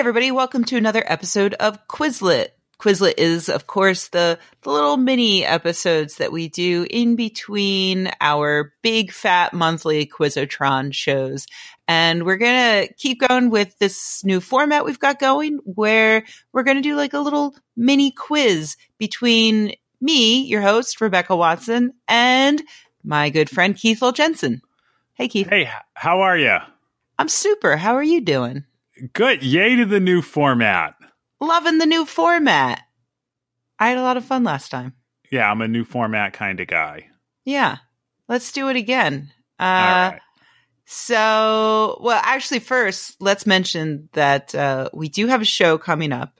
everybody. Welcome to another episode of Quizlet. Quizlet is, of course, the little mini episodes that we do in between our big, fat monthly Quizotron shows. And we're going to keep going with this new format we've got going where we're going to do like a little mini quiz between me, your host, Rebecca Watson, and my good friend, Keith Dahlgensen. Hey, Keith. Hey, how are you? I'm super. How are you doing? Good. Yay to the new format. Loving the new format. I had a lot of fun last time. Yeah, I'm a new format kind of guy. Yeah. Let's do it again. All right. So, well, actually, first, let's mention that we do have a show coming up.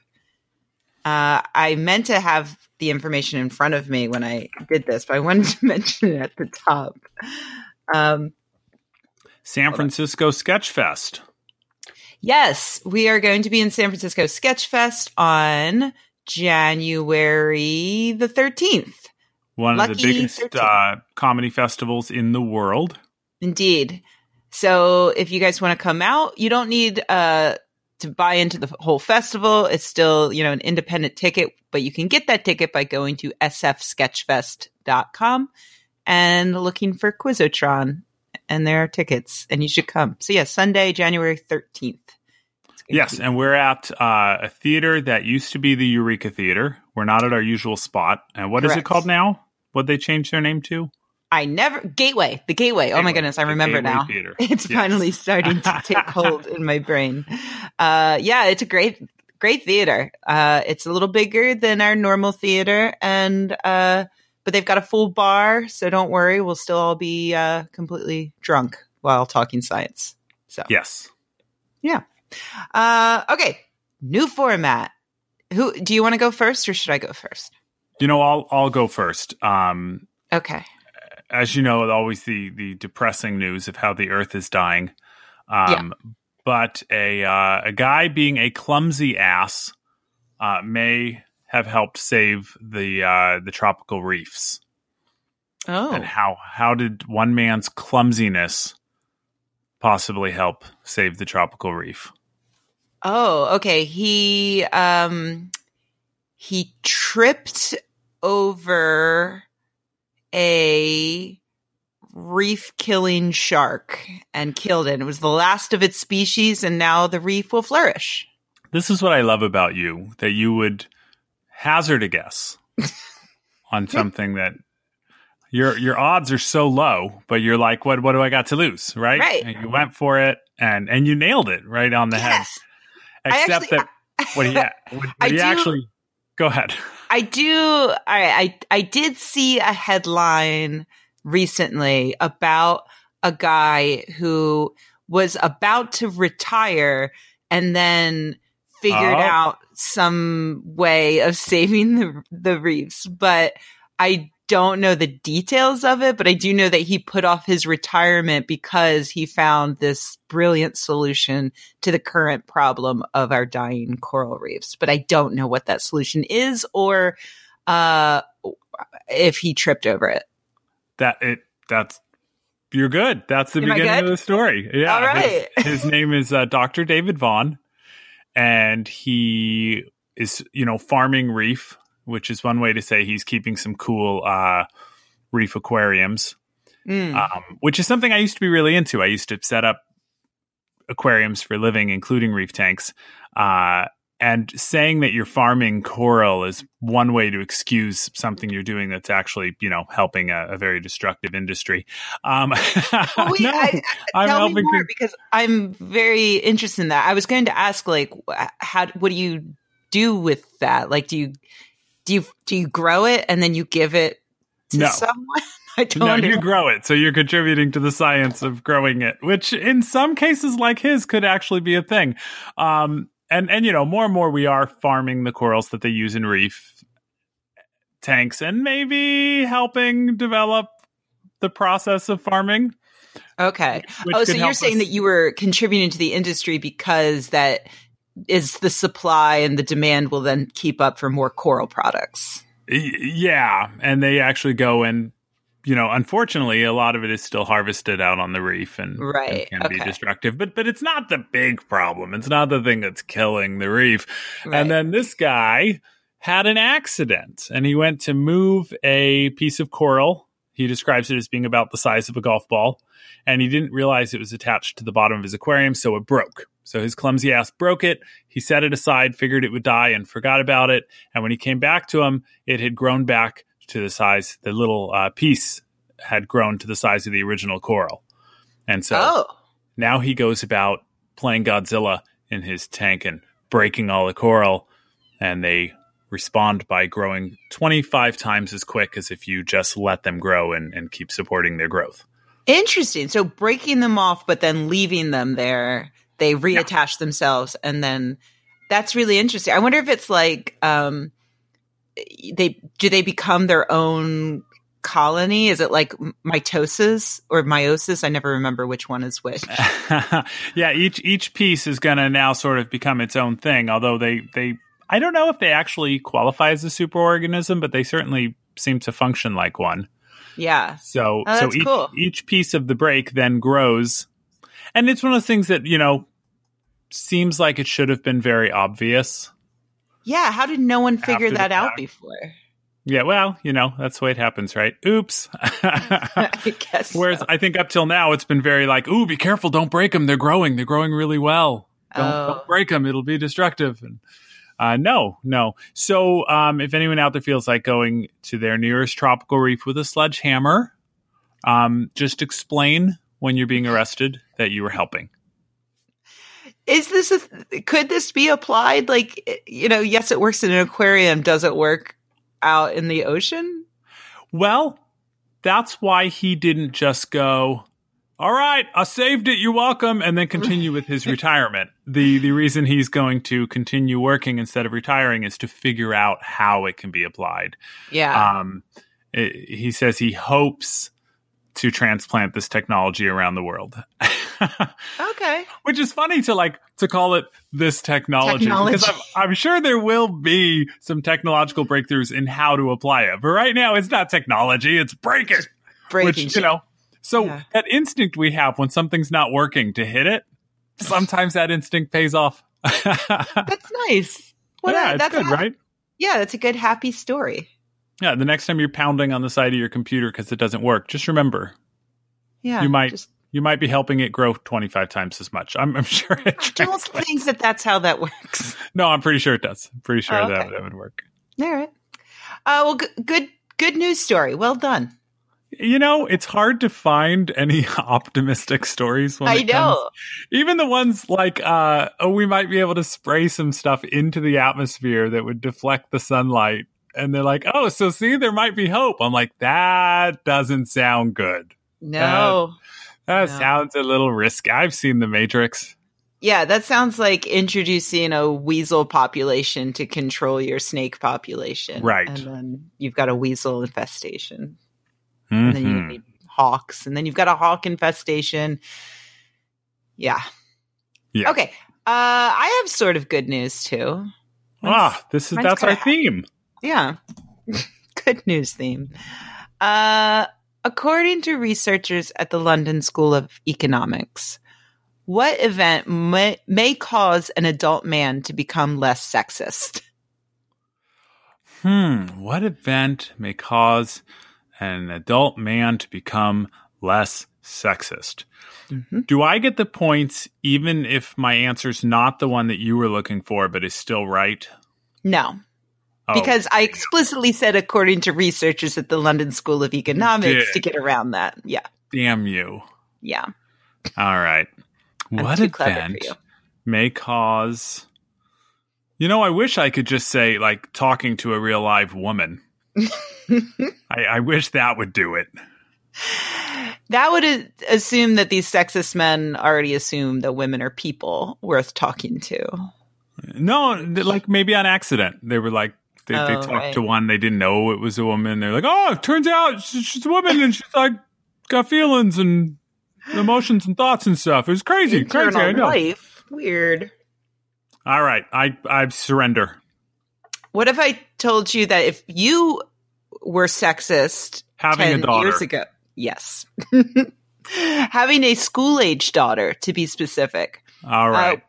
I meant to have the information in front of me when I did this, but I wanted to mention it at the top. San Francisco Sketchfest. Yes, we are going to be in San Francisco Sketchfest on January the 13th. One of the biggest comedy festivals in the world. Indeed. So if you guys want to come out, you don't need to buy into the whole festival. It's still, you know, an independent ticket, but you can get that ticket by going to sfsketchfest.com and looking for Quizotron. And there are tickets, and you should come. So, yes, Sunday, January 13th. Yes, and we're at a theater that used to be the Eureka Theater. We're not at our usual spot. And what is it called now? What they changed their name to? Gateway. The Gateway. Oh, my goodness. I remember now. Theater. It's finally starting to take hold in my brain. Yeah, it's a great theater. It's a little bigger than our normal theater, and but they've got a full bar, so don't worry. We'll still all be completely drunk while talking science. So yes. Yeah. Okay. New format. Who do you want to go first, or should I go first? You know, I'll go first. Okay. As you know, always the depressing news of how the Earth is dying. But a guy being a clumsy ass may have helped save the tropical reefs. Oh. And how did one man's clumsiness possibly help save the tropical reef? Oh, okay. He tripped over a reef-killing shark and killed it. It was the last of its species, and now the reef will flourish. This is what I love about you, that you would hazard a guess on something that your odds are so low, but you're like, what do I got to lose? Right. And you went for it and you nailed it right on the head. Except go ahead. I did see a headline recently about a guy who was about to retire and then figured out some way of saving the reefs, but I don't know the details of it, but I do know that he put off his retirement because he found this brilliant solution to the current problem of our dying coral reefs. But I don't know what that solution is or if he tripped over it. You're good. That's the beginning of the story. Yeah. All right. His name is Dr. David Vaughn. And he is, farming reef, which is one way to say he's keeping some cool reef aquariums, which is something I used to be really into. I used to set up aquariums for a living, including reef tanks. And saying that you're farming coral is one way to excuse something you're doing that's actually, helping a very destructive industry. Tell me more because I'm very interested in that. I was going to ask, what do you do with that? Like, do you grow it and then you give it to someone? You grow it, so you're contributing to the science of growing it, which in some cases, like his, could actually be a thing. And more and more we are farming the corals that they use in reef tanks and maybe helping develop the process of farming. Okay. So you're saying that you were contributing to the industry because that is the supply and the demand will then keep up for more coral products. Yeah. And they actually go and you know, unfortunately, a lot of it is still harvested out on the reef and, right. and can be destructive. But it's not the big problem. It's not the thing that's killing the reef. Right. And then this guy had an accident and he went to move a piece of coral. He describes it as being about the size of a golf ball. And he didn't realize it was attached to the bottom of his aquarium, so it broke. So his clumsy ass broke it. He set it aside, figured it would die, and forgot about it. And when he came back to him, it had grown back to the size, the little piece had grown to the size of the original coral. And so now he goes about playing Godzilla in his tank and breaking all the coral. And they respond by growing 25 times as quick as if you just let them grow and keep supporting their growth. Interesting. So breaking them off, but then leaving them there, they reattach themselves. And then that's really interesting. I wonder if it's like, do they become their own colony? Is it like mitosis or meiosis? I never remember which one is which. Yeah. Each piece is going to now sort of become its own thing. Although they, I don't know if they actually qualify as a superorganism, but they certainly seem to function like one. Yeah. So each piece of the break then grows. And it's one of those things that, you know, seems like it should have been very obvious. Yeah. How did no one figure that out before? Yeah. Well, you know, that's the way it happens, right? Oops. I guess. Whereas I think up till now, it's been very like, ooh, be careful. Don't break them. They're growing really well. Don't break them. It'll be destructive. And no. So if anyone out there feels like going to their nearest tropical reef with a sledgehammer, just explain when you're being arrested that you were helping. Could this be applied? Like, you know, yes, it works in an aquarium. Does it work out in the ocean? Well, that's why he didn't just go, all right, I saved it, you're welcome, and then continue with his retirement. The reason he's going to continue working instead of retiring is to figure out how it can be applied. Yeah. He says he hopes to transplant this technology around the world. Okay. Which is funny to call it this technology. Because I'm sure there will be some technological breakthroughs in how to apply it. But right now, it's not technology, it's breaking. Which, you know. So that instinct we have when something's not working to hit it, sometimes that instinct pays off. That's nice. Well, yeah, that's good, right? Yeah, that's a good, happy story. Yeah, the next time you're pounding on the side of your computer because it doesn't work, just remember, you might be helping it grow 25 times as much. I'm sure it translates. I don't think that's how that works. No, I'm pretty sure it does. I'm pretty sure that would work. All right. Well, good news story. Well done. You know, it's hard to find any optimistic stories. Even the ones like, we might be able to spray some stuff into the atmosphere that would deflect the sunlight. And they're like, oh, so see, there might be hope. I'm like, that doesn't sound good. No. That sounds a little risky. I've seen The Matrix. Yeah, that sounds like introducing a weasel population to control your snake population. Right. And then you've got a weasel infestation. And then you need hawks. And then you've got a hawk infestation. Yeah. Okay. I have sort of good news, too. That's our theme. Yeah. Good news theme. According to researchers at the London School of Economics, what event may cause an adult man to become less sexist? What event may cause an adult man to become less sexist? Mm-hmm. Do I get the points even if my answer's not the one that you were looking for, but is still right? No. Oh. Because I explicitly said, according to researchers at the London School of Economics, to get around that. Yeah. Damn you. Yeah. All right. What event may cause... You know, I wish I could just say, like, talking to a real live woman. I wish that would do it. That would assume that these sexist men already assume that women are people worth talking to. No, like maybe on accident. They were like, they talked to one. They didn't know it was a woman. They're like, oh, it turns out she's a woman and she's like got feelings and emotions and thoughts and stuff. It was crazy. Internal crazy. I know. Life. Weird. All right. I surrender. What if I told you that if you were sexist Having a daughter. 10 years ago. Yes. Having a school-age daughter, to be specific. All right.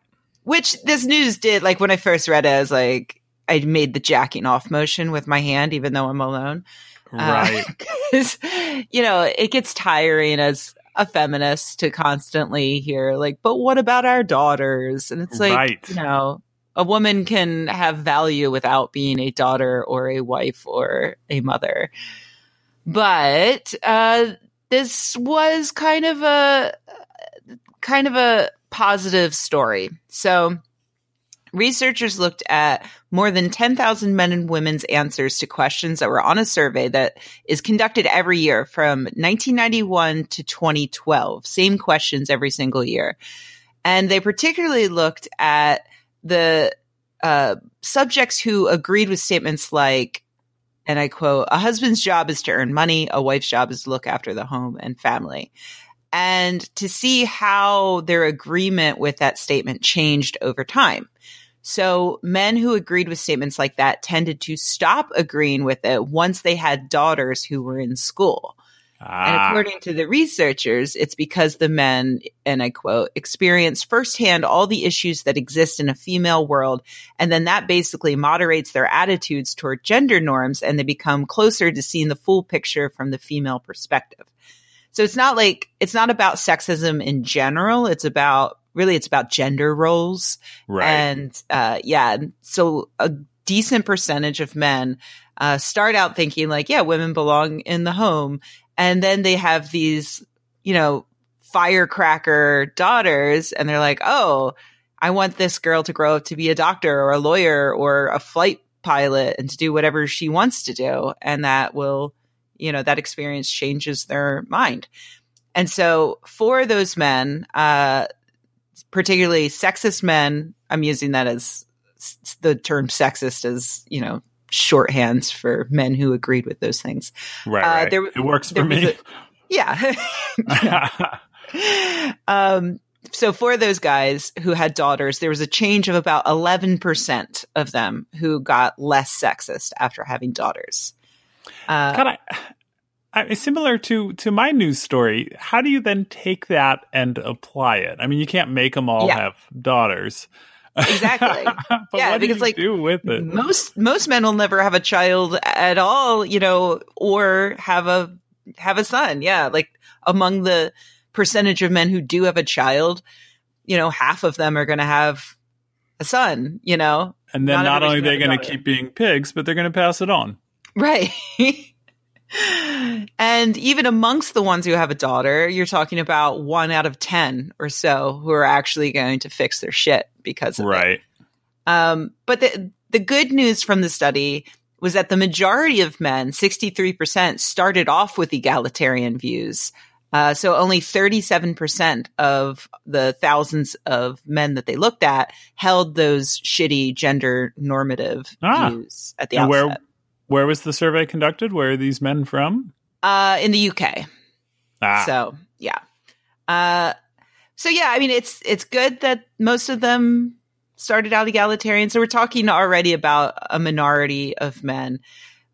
Which this news did, like, when I first read it, I was like, I made the jacking off motion with my hand, even though I'm alone. Right. 'Cause, you know, it gets tiring as a feminist to constantly hear, like, but what about our daughters? And it's like, you know, a woman can have value without being a daughter or a wife or a mother. But this was kind of a positive story. So researchers looked at more than 10,000 men and women's answers to questions that were on a survey that is conducted every year from 1991 to 2012. Same questions every single year. And they particularly looked at the subjects who agreed with statements like, and I quote, "A husband's job is to earn money. A wife's job is to look after the home and family." And to see how their agreement with that statement changed over time. So men who agreed with statements like that tended to stop agreeing with it once they had daughters who were in school. And according to the researchers, it's because the men, and I quote, "experience firsthand all the issues that exist in a female world. And then that basically moderates their attitudes toward gender norms, and they become closer to seeing the full picture from the female perspective." So it's not like, it's not about sexism in general. It's about, really, it's about gender roles. Right. And yeah, so a decent percentage of men start out thinking like, yeah, women belong in the home. And then they have these, you know, firecracker daughters, and they're like, oh, I want this girl to grow up to be a doctor or a lawyer or a flight pilot and to do whatever she wants to do. And that will, you know, that experience changes their mind. And so for those men, particularly sexist men, I'm using that as the term sexist as, you know, shorthands for men who agreed with those things. Right. It works for me. So for those guys who had daughters, there was a change of about 11% of them who got less sexist after having daughters. Similar to my news story, how do you then take that and apply it? I mean, you can't make them all have daughters. Exactly. But yeah, what because do you do with it? Most men will never have a child at all, you know, or have a son. Yeah, like among the percentage of men who do have a child, you know, half of them are going to have a son, you know. And then not only are they going to keep being pigs, but they're going to pass it on. Right. And even amongst the ones who have a daughter, you're talking about 1 out of 10 or so who are actually going to fix their shit because of it. But the good news from the study was that the majority of men, 63%, started off with egalitarian views. So only 37% of the thousands of men that they looked at held those shitty gender normative views at the outset. Where was the survey conducted? Where are these men from? In the UK. So, yeah. I mean, it's good that most of them started out egalitarian. So we're talking already about a minority of men.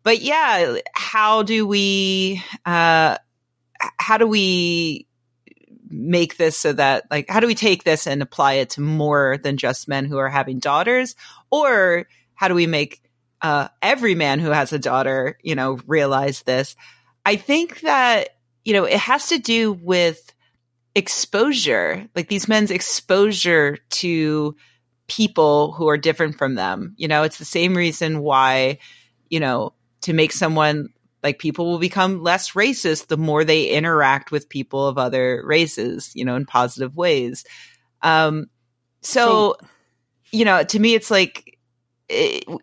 But yeah, how do we make this so that, like, how do we take this and apply it to more than just men who are having daughters? Or how do we make every man who has a daughter, you know, realize this? I think that, you know, it has to do with exposure, like these men's exposure to people who are different from them. You know, it's the same reason why, you know, to make someone like people will become less racist the more they interact with people of other races, you know, in positive ways. You know, to me, it's like,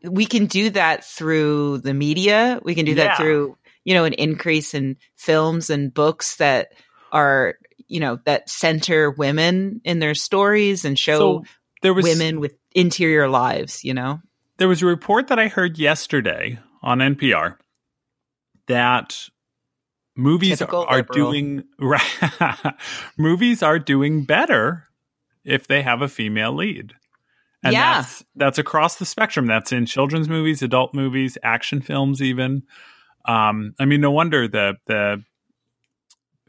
we can do that through the media. We can do that through, you know, an increase in films and books that are, you know, that center women in their stories and show women with interior lives, you know? There was a report that I heard yesterday on NPR that movies are doing movies are doing better if they have a female lead. And that's across the spectrum. That's in children's movies, adult movies, action films even. I mean, no wonder the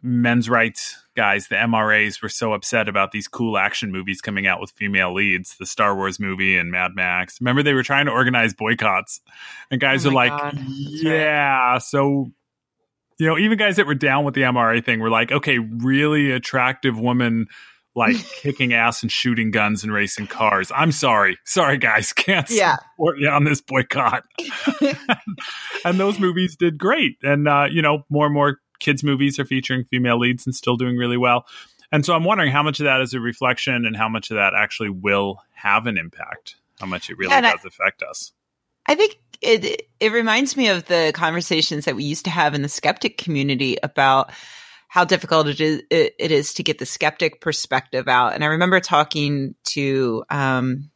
men's rights guys, the MRAs, were so upset about these cool action movies coming out with female leads, the Star Wars movie and Mad Max. Remember, they were trying to organize boycotts, and guys were like, yeah, right. So, you know, even guys that were down with the MRA thing were like, okay, really attractive women like kicking ass and shooting guns and racing cars. I'm sorry guys, can't support you on this boycott. And those movies did great. And, you know, more and more kids movies are featuring female leads and still doing really well. And so I'm wondering how much of that is a reflection and how much of that actually will have an impact, how much it really does affect us. I think it reminds me of the conversations that we used to have in the skeptic community about how difficult it is to get the skeptic perspective out. And I remember talking to, I'm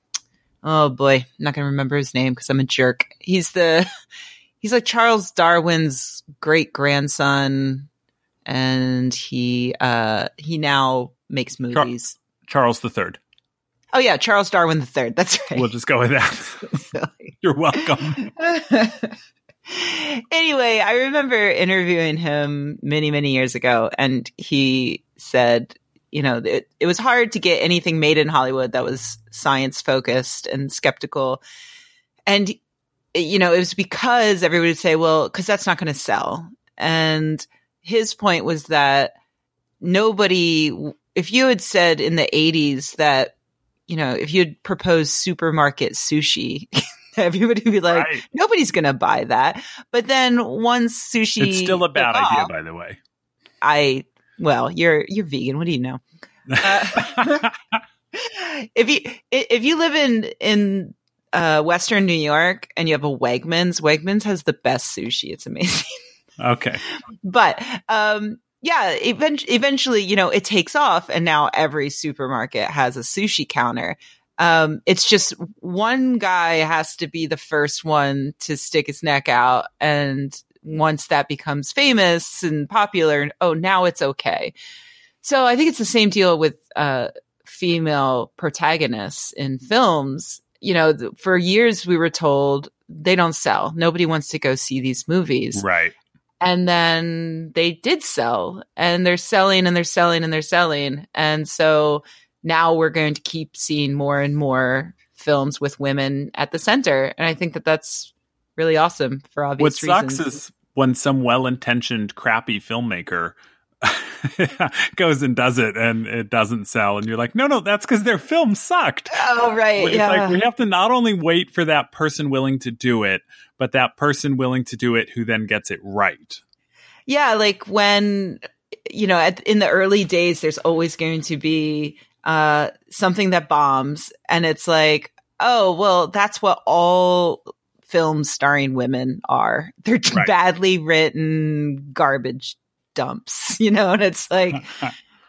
not going to remember his name because I'm a jerk. He's like Charles Darwin's great grandson, and he now makes movies. Charles the Third. Oh, yeah. Charles Darwin III. That's right. We'll just go with that. You're welcome. Anyway, I remember interviewing him many, many years ago. And he said, you know, it was hard to get anything made in Hollywood that was science focused and skeptical. And, you know, it was because everybody would say, well, because that's not going to sell. And his point was that nobody, if you had said in the 80s that, you know, if you'd propose supermarket sushi, everybody would be like, right, nobody's going to buy that. But then once sushi, it's still a bad idea, by the way. Well, you're vegan. What do you know? If you live in Western New York and you have a Wegmans, Wegmans has the best sushi. It's amazing. Okay, but yeah, eventually, you know, it takes off, and now every supermarket has a sushi counter. It's just one guy has to be the first one to stick his neck out. And once that becomes famous and popular, oh, now it's okay. So I think it's the same deal with female protagonists in films. You know, for years we were told they don't sell. Nobody wants to go see these movies. Right. And then they did sell, and they're selling and they're selling and they're selling. And so now we're going to keep seeing more and more films with women at the center. And I think that that's really awesome for obvious reasons. What sucks is when some well-intentioned, crappy filmmaker goes and does it, and it doesn't sell. And you're like, no, that's because their film sucked. Oh, right. It's like we have to not only wait for that person willing to do it, but that person willing to do it who then gets it right. Yeah, like when, you know, in the early days, there's always going to be something that bombs. And it's like, oh, well, that's what all films starring women are. They're badly written garbage dumps, you know? And it's like,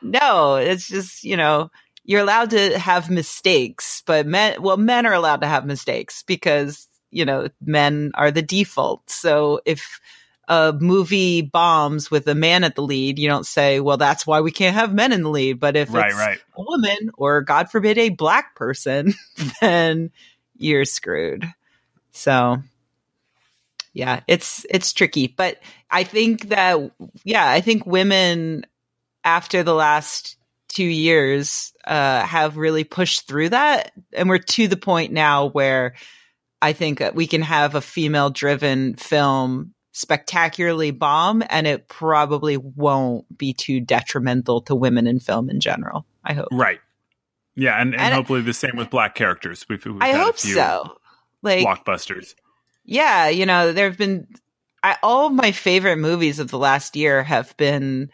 no, it's just, you know, you're allowed to have mistakes, but men are allowed to have mistakes because, you know, men are the default. So if a movie bombs with a man at the lead, you don't say, well, that's why we can't have men in the lead. But if it's a woman, or God forbid, a black person, then you're screwed. So yeah, it's tricky. But I think that, I think women after the last 2 years have really pushed through that. And we're to the point now where I think we can have a female driven film spectacularly bomb, and it probably won't be too detrimental to women in film in general, I hope. Right. Yeah, and hopefully the same with black characters. We've I hope so. Like blockbusters. Yeah, you know, there have been all my favorite movies of the last year have been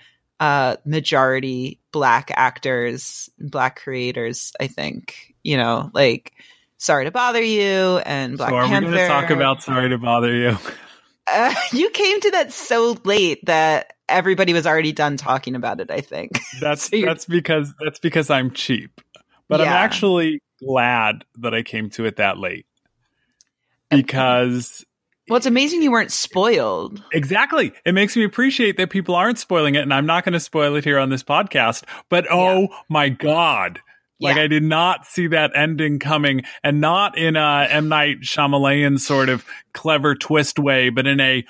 majority black actors, black creators, I think. You know, like Sorry to Bother You and Black Panther. So are we going to talk about Sorry to Bother You? You came to that so late that everybody was already done talking about it, I think. That's because I'm cheap. But I'm actually glad that I came to it that late. Because it's amazing you weren't spoiled. Exactly. It makes me appreciate that people aren't spoiling it, and I'm not going to spoil it here on this podcast. But oh my God. Like, I did not see that ending coming, and not in a M. Night Shyamalan sort of clever twist way, but in a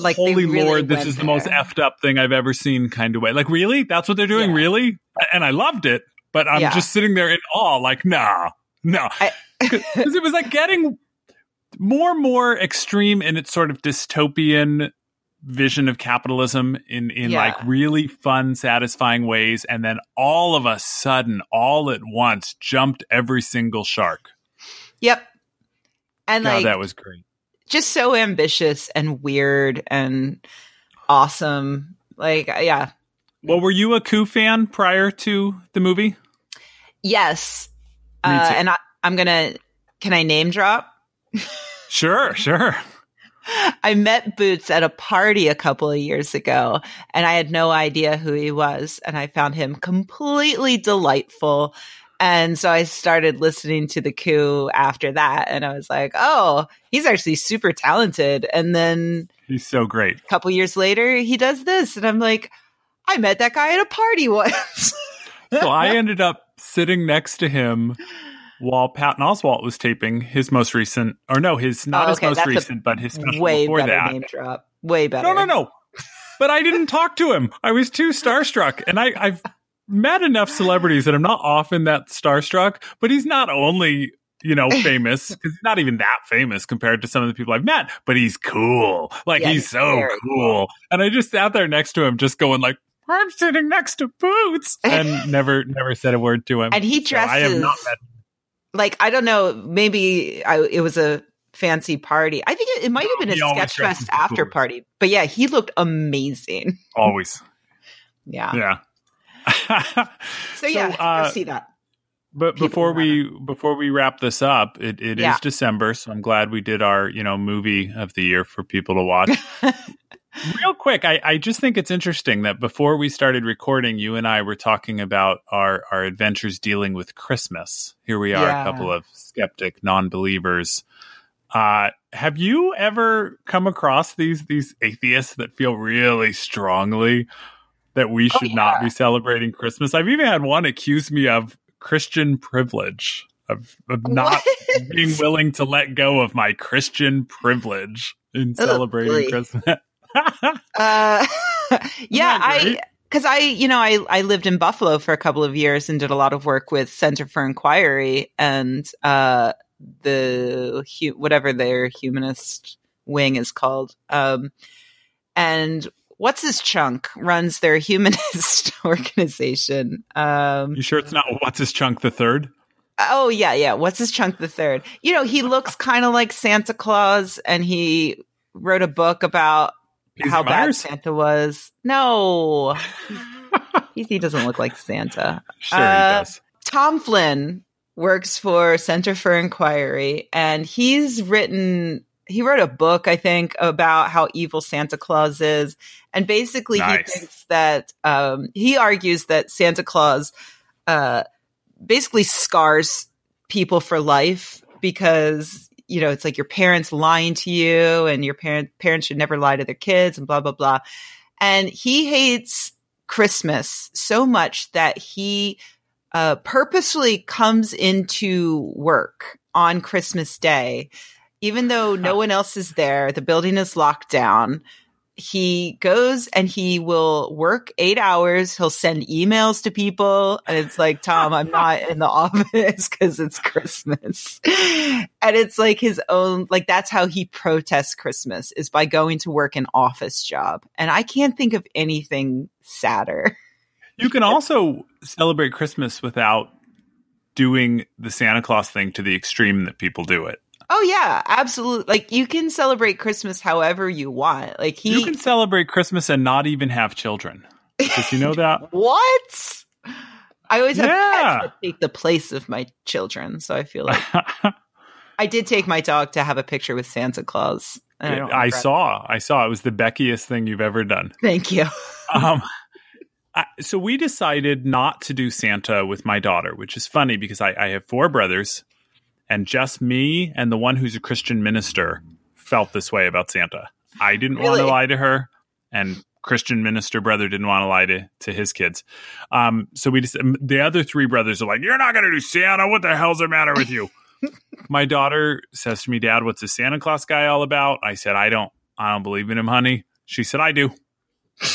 like, holy really Lord, this is the most effed up thing I've ever seen kind of way. Like, really? That's what they're doing? Yeah. Really? And I loved it, but I'm just sitting there in awe, like, no. Because it was like getting more and more extreme in its sort of dystopian vision of capitalism in like really fun, satisfying ways. And then all of a sudden, all at once, jumped every single shark. Yep. And God, like, that was great. Just so ambitious and weird and awesome. Like, yeah. Well, were you a Coup fan prior to the movie? Yes. And I'm going to, can I name drop? Sure. I met Boots at a party a couple of years ago, and I had no idea who he was. And I found him completely delightful. And so I started listening to The Coup after that. And I was like, oh, he's actually super talented. And then he's so great. A couple years later, he does this. And I'm like, I met that guy at a party once. So I ended up sitting next to him while Patton Oswalt was taping his most recent, or no, his not his most recent, but his special before that. Name drop. Way better. No. But I didn't talk to him. I was too starstruck. And I've met enough celebrities that I'm not often that starstruck, but he's not only, famous, because he's not even that famous compared to some of the people I've met, but he's cool. Like, he's so cool. And I just sat there next to him just going like, I'm sitting next to Boots, and never said a word to him. And he dresses, so I have not met him. Like, I don't know, maybe it was a fancy party. I think it might have been a Sketchfest after party. But yeah, he looked amazing. Always. Yeah. So yeah, you'll see that. But before we wrap this up, it is December, so I'm glad we did our, movie of the year for people to watch. Real quick, I just think it's interesting that before we started recording, you and I were talking about our adventures dealing with Christmas. Here we are, a couple of skeptic non-believers. Have you ever come across these atheists that feel really strongly that we should not be celebrating Christmas? I've even had one accuse me of Christian privilege, of not being willing to let go of my Christian privilege in celebrating Christmas. I lived in Buffalo for a couple of years and did a lot of work with Center for Inquiry and whatever their humanist wing is called. And what's his chunk runs their humanist organization. You sure it's not what's his chunk the third? Oh yeah. What's his chunk the third? He looks kind of like Santa Claus, and he wrote a book about how bad Santa was. No, he doesn't look like Santa. Sure, he does. Tom Flynn works for Center for Inquiry, and he wrote a book, I think, about how evil Santa Claus is. And basically he thinks that, he argues that Santa Claus basically scars people for life because it's like your parents lying to you, and your parents should never lie to their kids, and blah, blah, blah. And he hates Christmas so much that he purposely comes into work on Christmas Day. Even though no one else is there, the building is locked down. He goes and he will work 8 hours. He'll send emails to people. And it's like, Tom, I'm not in the office because it's Christmas. And it's like his own, like, that's how he protests Christmas, is by going to work an office job. And I can't think of anything sadder. You can also celebrate Christmas without doing the Santa Claus thing to the extreme that people do it. Oh, yeah, absolutely. Like, you can celebrate Christmas however you want. Like, you can celebrate Christmas and not even have children. Did you know that? What? I always have pets that take the place of my children. So I feel like I did take my dog to have a picture with Santa Claus. I saw. It was the beckiest thing you've ever done. Thank you. So we decided not to do Santa with my daughter, which is funny because I have 4 brothers. And just me and the one who's a Christian minister felt this way about Santa. I didn't want to lie to her, and Christian minister brother didn't want to lie to his kids. So we just, the other 3 brothers are like, you're not going to do Santa. What the hell's the matter with you? My daughter says to me, Dad, what's the Santa Claus guy all about? I said, I don't. I don't believe in him, honey. She said, I do.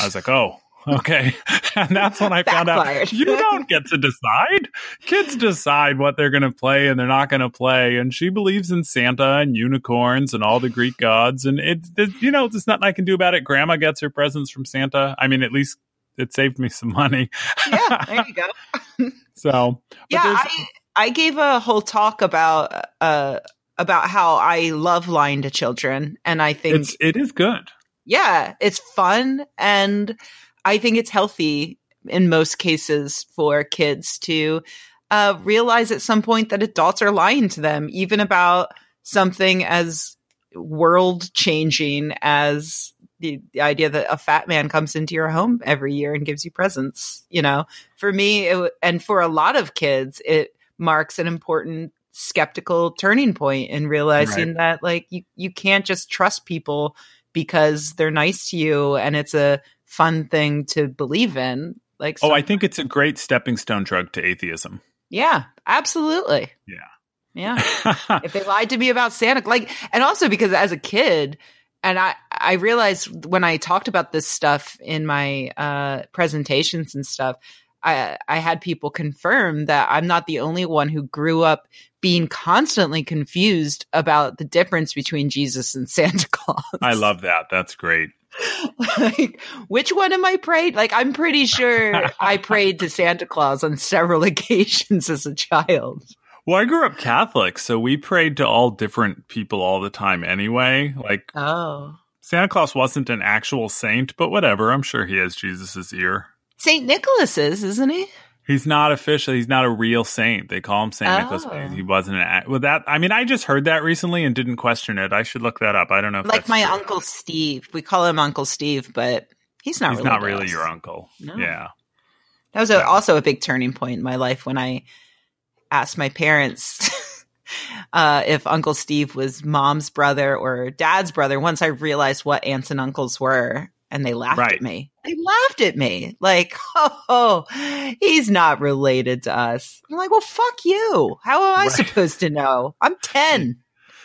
I was like, oh, okay. And that's when I found out you don't get to decide. Kids decide what they're going to play and they're not going to play. And she believes in Santa and unicorns and all the Greek gods. And there's nothing I can do about it. Grandma gets her presents from Santa. I mean, at least it saved me some money. Yeah, there you go. So, yeah, I gave a whole talk about how I love lying to children. And I think it is good. Yeah, it's fun. And I think it's healthy in most cases for kids to realize at some point that adults are lying to them, even about something as world changing as the idea that a fat man comes into your home every year and gives you presents. You know, for me, and for a lot of kids, it marks an important skeptical turning point in realizing that, like, you can't just trust people because they're nice to you and it's a fun thing to believe in. Like, I think it's a great stepping stone drug to atheism. Yeah, absolutely. Yeah. If they lied to me about Santa, like, and also because as a kid, and I realized when I talked about this stuff in my presentations and stuff, I had people confirm that I'm not the only one who grew up being constantly confused about the difference between Jesus and Santa Claus. I love that. That's great. Like, which one am I praying? Like, I'm pretty sure I prayed to Santa Claus on several occasions as a child. Well, I grew up Catholic, so we prayed to all different people all the time anyway. Like, Santa Claus wasn't an actual saint, but whatever. I'm sure he has Jesus's ear. St. Nicholas is, isn't he? He's not official. He's not a real saint. They call him St. Nicholas. But he wasn't I just heard that recently and didn't question it. I should look that up. I don't know. If like my true. Uncle Steve. We call him Uncle Steve, but he's really not really us. Your uncle. No. Yeah. That was also a big turning point in my life when I asked my parents if Uncle Steve was mom's brother or dad's brother. Once I realized what aunts and uncles were. And they laughed at me. They laughed at me. Like, he's not related to us. I'm like, well, fuck you. How am I supposed to know? I'm 10.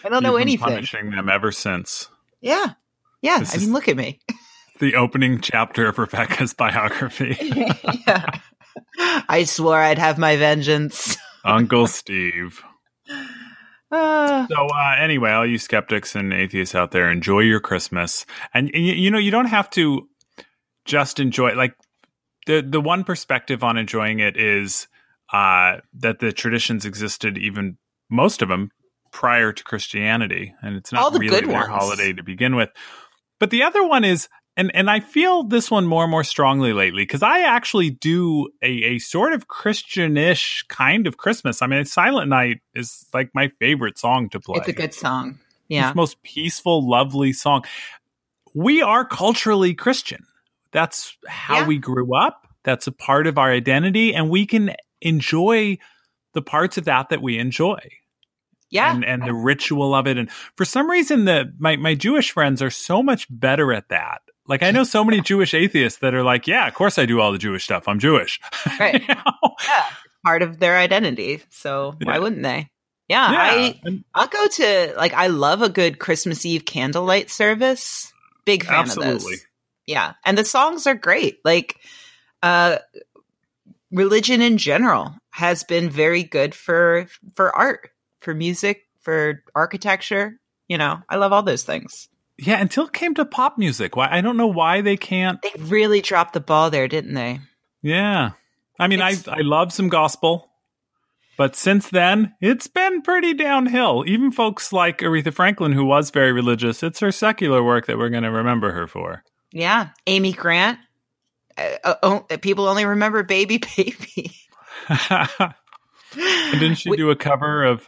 I don't know anything. Punishing them ever since. Yeah. Yeah. This look at me. The opening chapter of Rebecca's biography. Yeah. I swore I'd have my vengeance. Uncle Steve. So anyway, all you skeptics and atheists out there, enjoy your Christmas. And you don't have to just enjoy it. Like, the one perspective on enjoying it is that the traditions existed, even most of them, prior to Christianity. And it's not really their holiday to begin with. But the other one is, and I feel this one more and more strongly lately, because I actually do a sort of Christian-ish kind of Christmas. I mean, Silent Night is like my favorite song to play. It's a good song. Yeah. It's the most peaceful, lovely song. We are culturally Christian. That's how we grew up. That's a part of our identity. And we can enjoy the parts of that we enjoy. Yeah. And the ritual of it. And for some reason, my Jewish friends are so much better at that. Like, I know so many Jewish atheists that are like, yeah, of course I do all the Jewish stuff. I'm Jewish. Right. You know? Yeah. Part of their identity. So why wouldn't they? Yeah. I'll go to, like, I love a good Christmas Eve candlelight service. Big fan of this. Yeah. And the songs are great. Like, religion in general has been very good for art, for music, for architecture. You know, I love all those things. Yeah, until it came to pop music. Why? I don't know why they can't. They really dropped the ball there, didn't they? Yeah. I mean, I love some gospel. But since then, it's been pretty downhill. Even folks like Aretha Franklin, who was very religious, it's her secular work that we're going to remember her for. Yeah. Amy Grant. People only remember Baby Baby. And didn't she do a cover of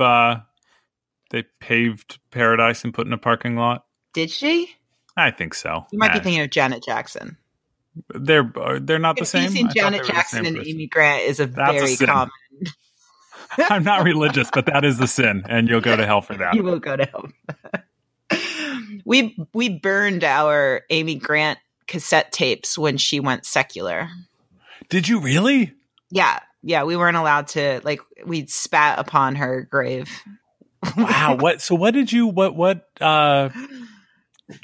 They Paved Paradise and Put in a Parking Lot? Did she? I think so. You might be thinking of Janet Jackson. They're not the same? Janet Jackson and Amy Grant is very common. I'm not religious, but that is the sin, and you'll go to hell for that. You will go to hell. We burned our Amy Grant cassette tapes when she went secular. Did you really? Yeah. Yeah, we weren't allowed to, like, we'd spat upon her grave. Wow. What? So what did you, what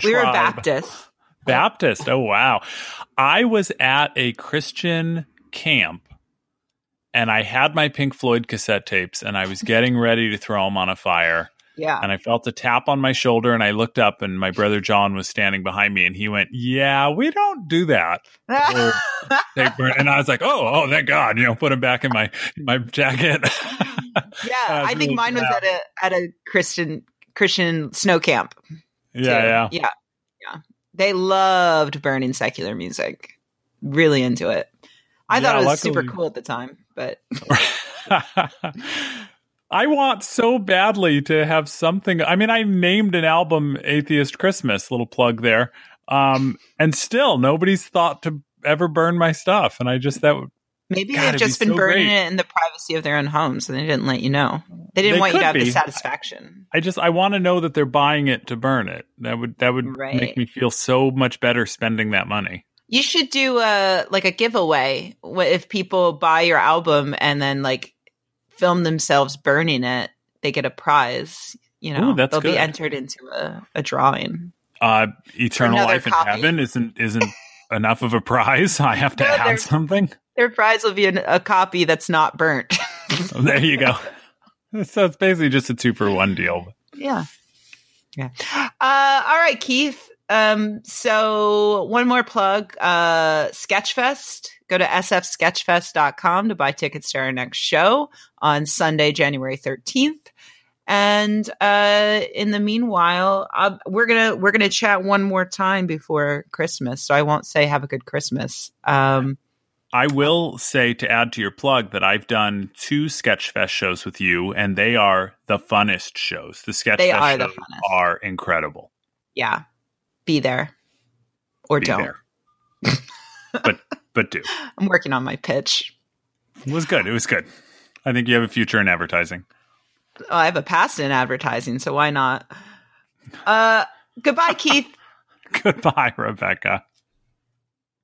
We were Baptist. Oh, wow. I was at a Christian camp and I had my Pink Floyd cassette tapes and I was getting ready to throw them on a fire. Yeah. And I felt a tap on my shoulder and I looked up and my brother John was standing behind me and he went, yeah, we don't do that. And I was like, oh, thank God, put him back in my jacket. Yeah. I think mine was at a Christian snow camp. Yeah. Yeah. Yeah. They loved burning secular music. Really into it. I thought it was super cool at the time, but I want so badly to have something. I mean, I named an album Atheist Christmas, little plug there. And still nobody's thought to ever burn my stuff. And I just maybe they've just been burning it in the privacy of their own homes and they didn't let you know. They didn't want you to have the satisfaction. I want to know that they're buying it to burn it. That would make me feel so much better spending that money. You should do a giveaway if people buy your album and then film themselves burning it. They get a prize. Ooh, they'll be entered into a drawing. Eternal life in heaven isn't enough of a prize. I have to add something. Their prize will be a copy that's not burnt. There you go. So it's basically just a 2-for-1 deal. Yeah. All right, Keith. So one more plug, Sketchfest. Go to sfsketchfest.com to buy tickets to our next show on Sunday, January 13th. And in the meanwhile, we're gonna chat one more time before Christmas. So I won't say have a good Christmas. I will say, to add to your plug, that I've done 2 Sketchfest shows with you, and they are the funnest shows. The Sketchfest shows are incredible. Yeah. Be there. Or don't. There. but do. I'm working on my pitch. It was good. I think you have a future in advertising. Oh, I have a past in advertising, so why not? Goodbye, Keith. Goodbye, Rebecca.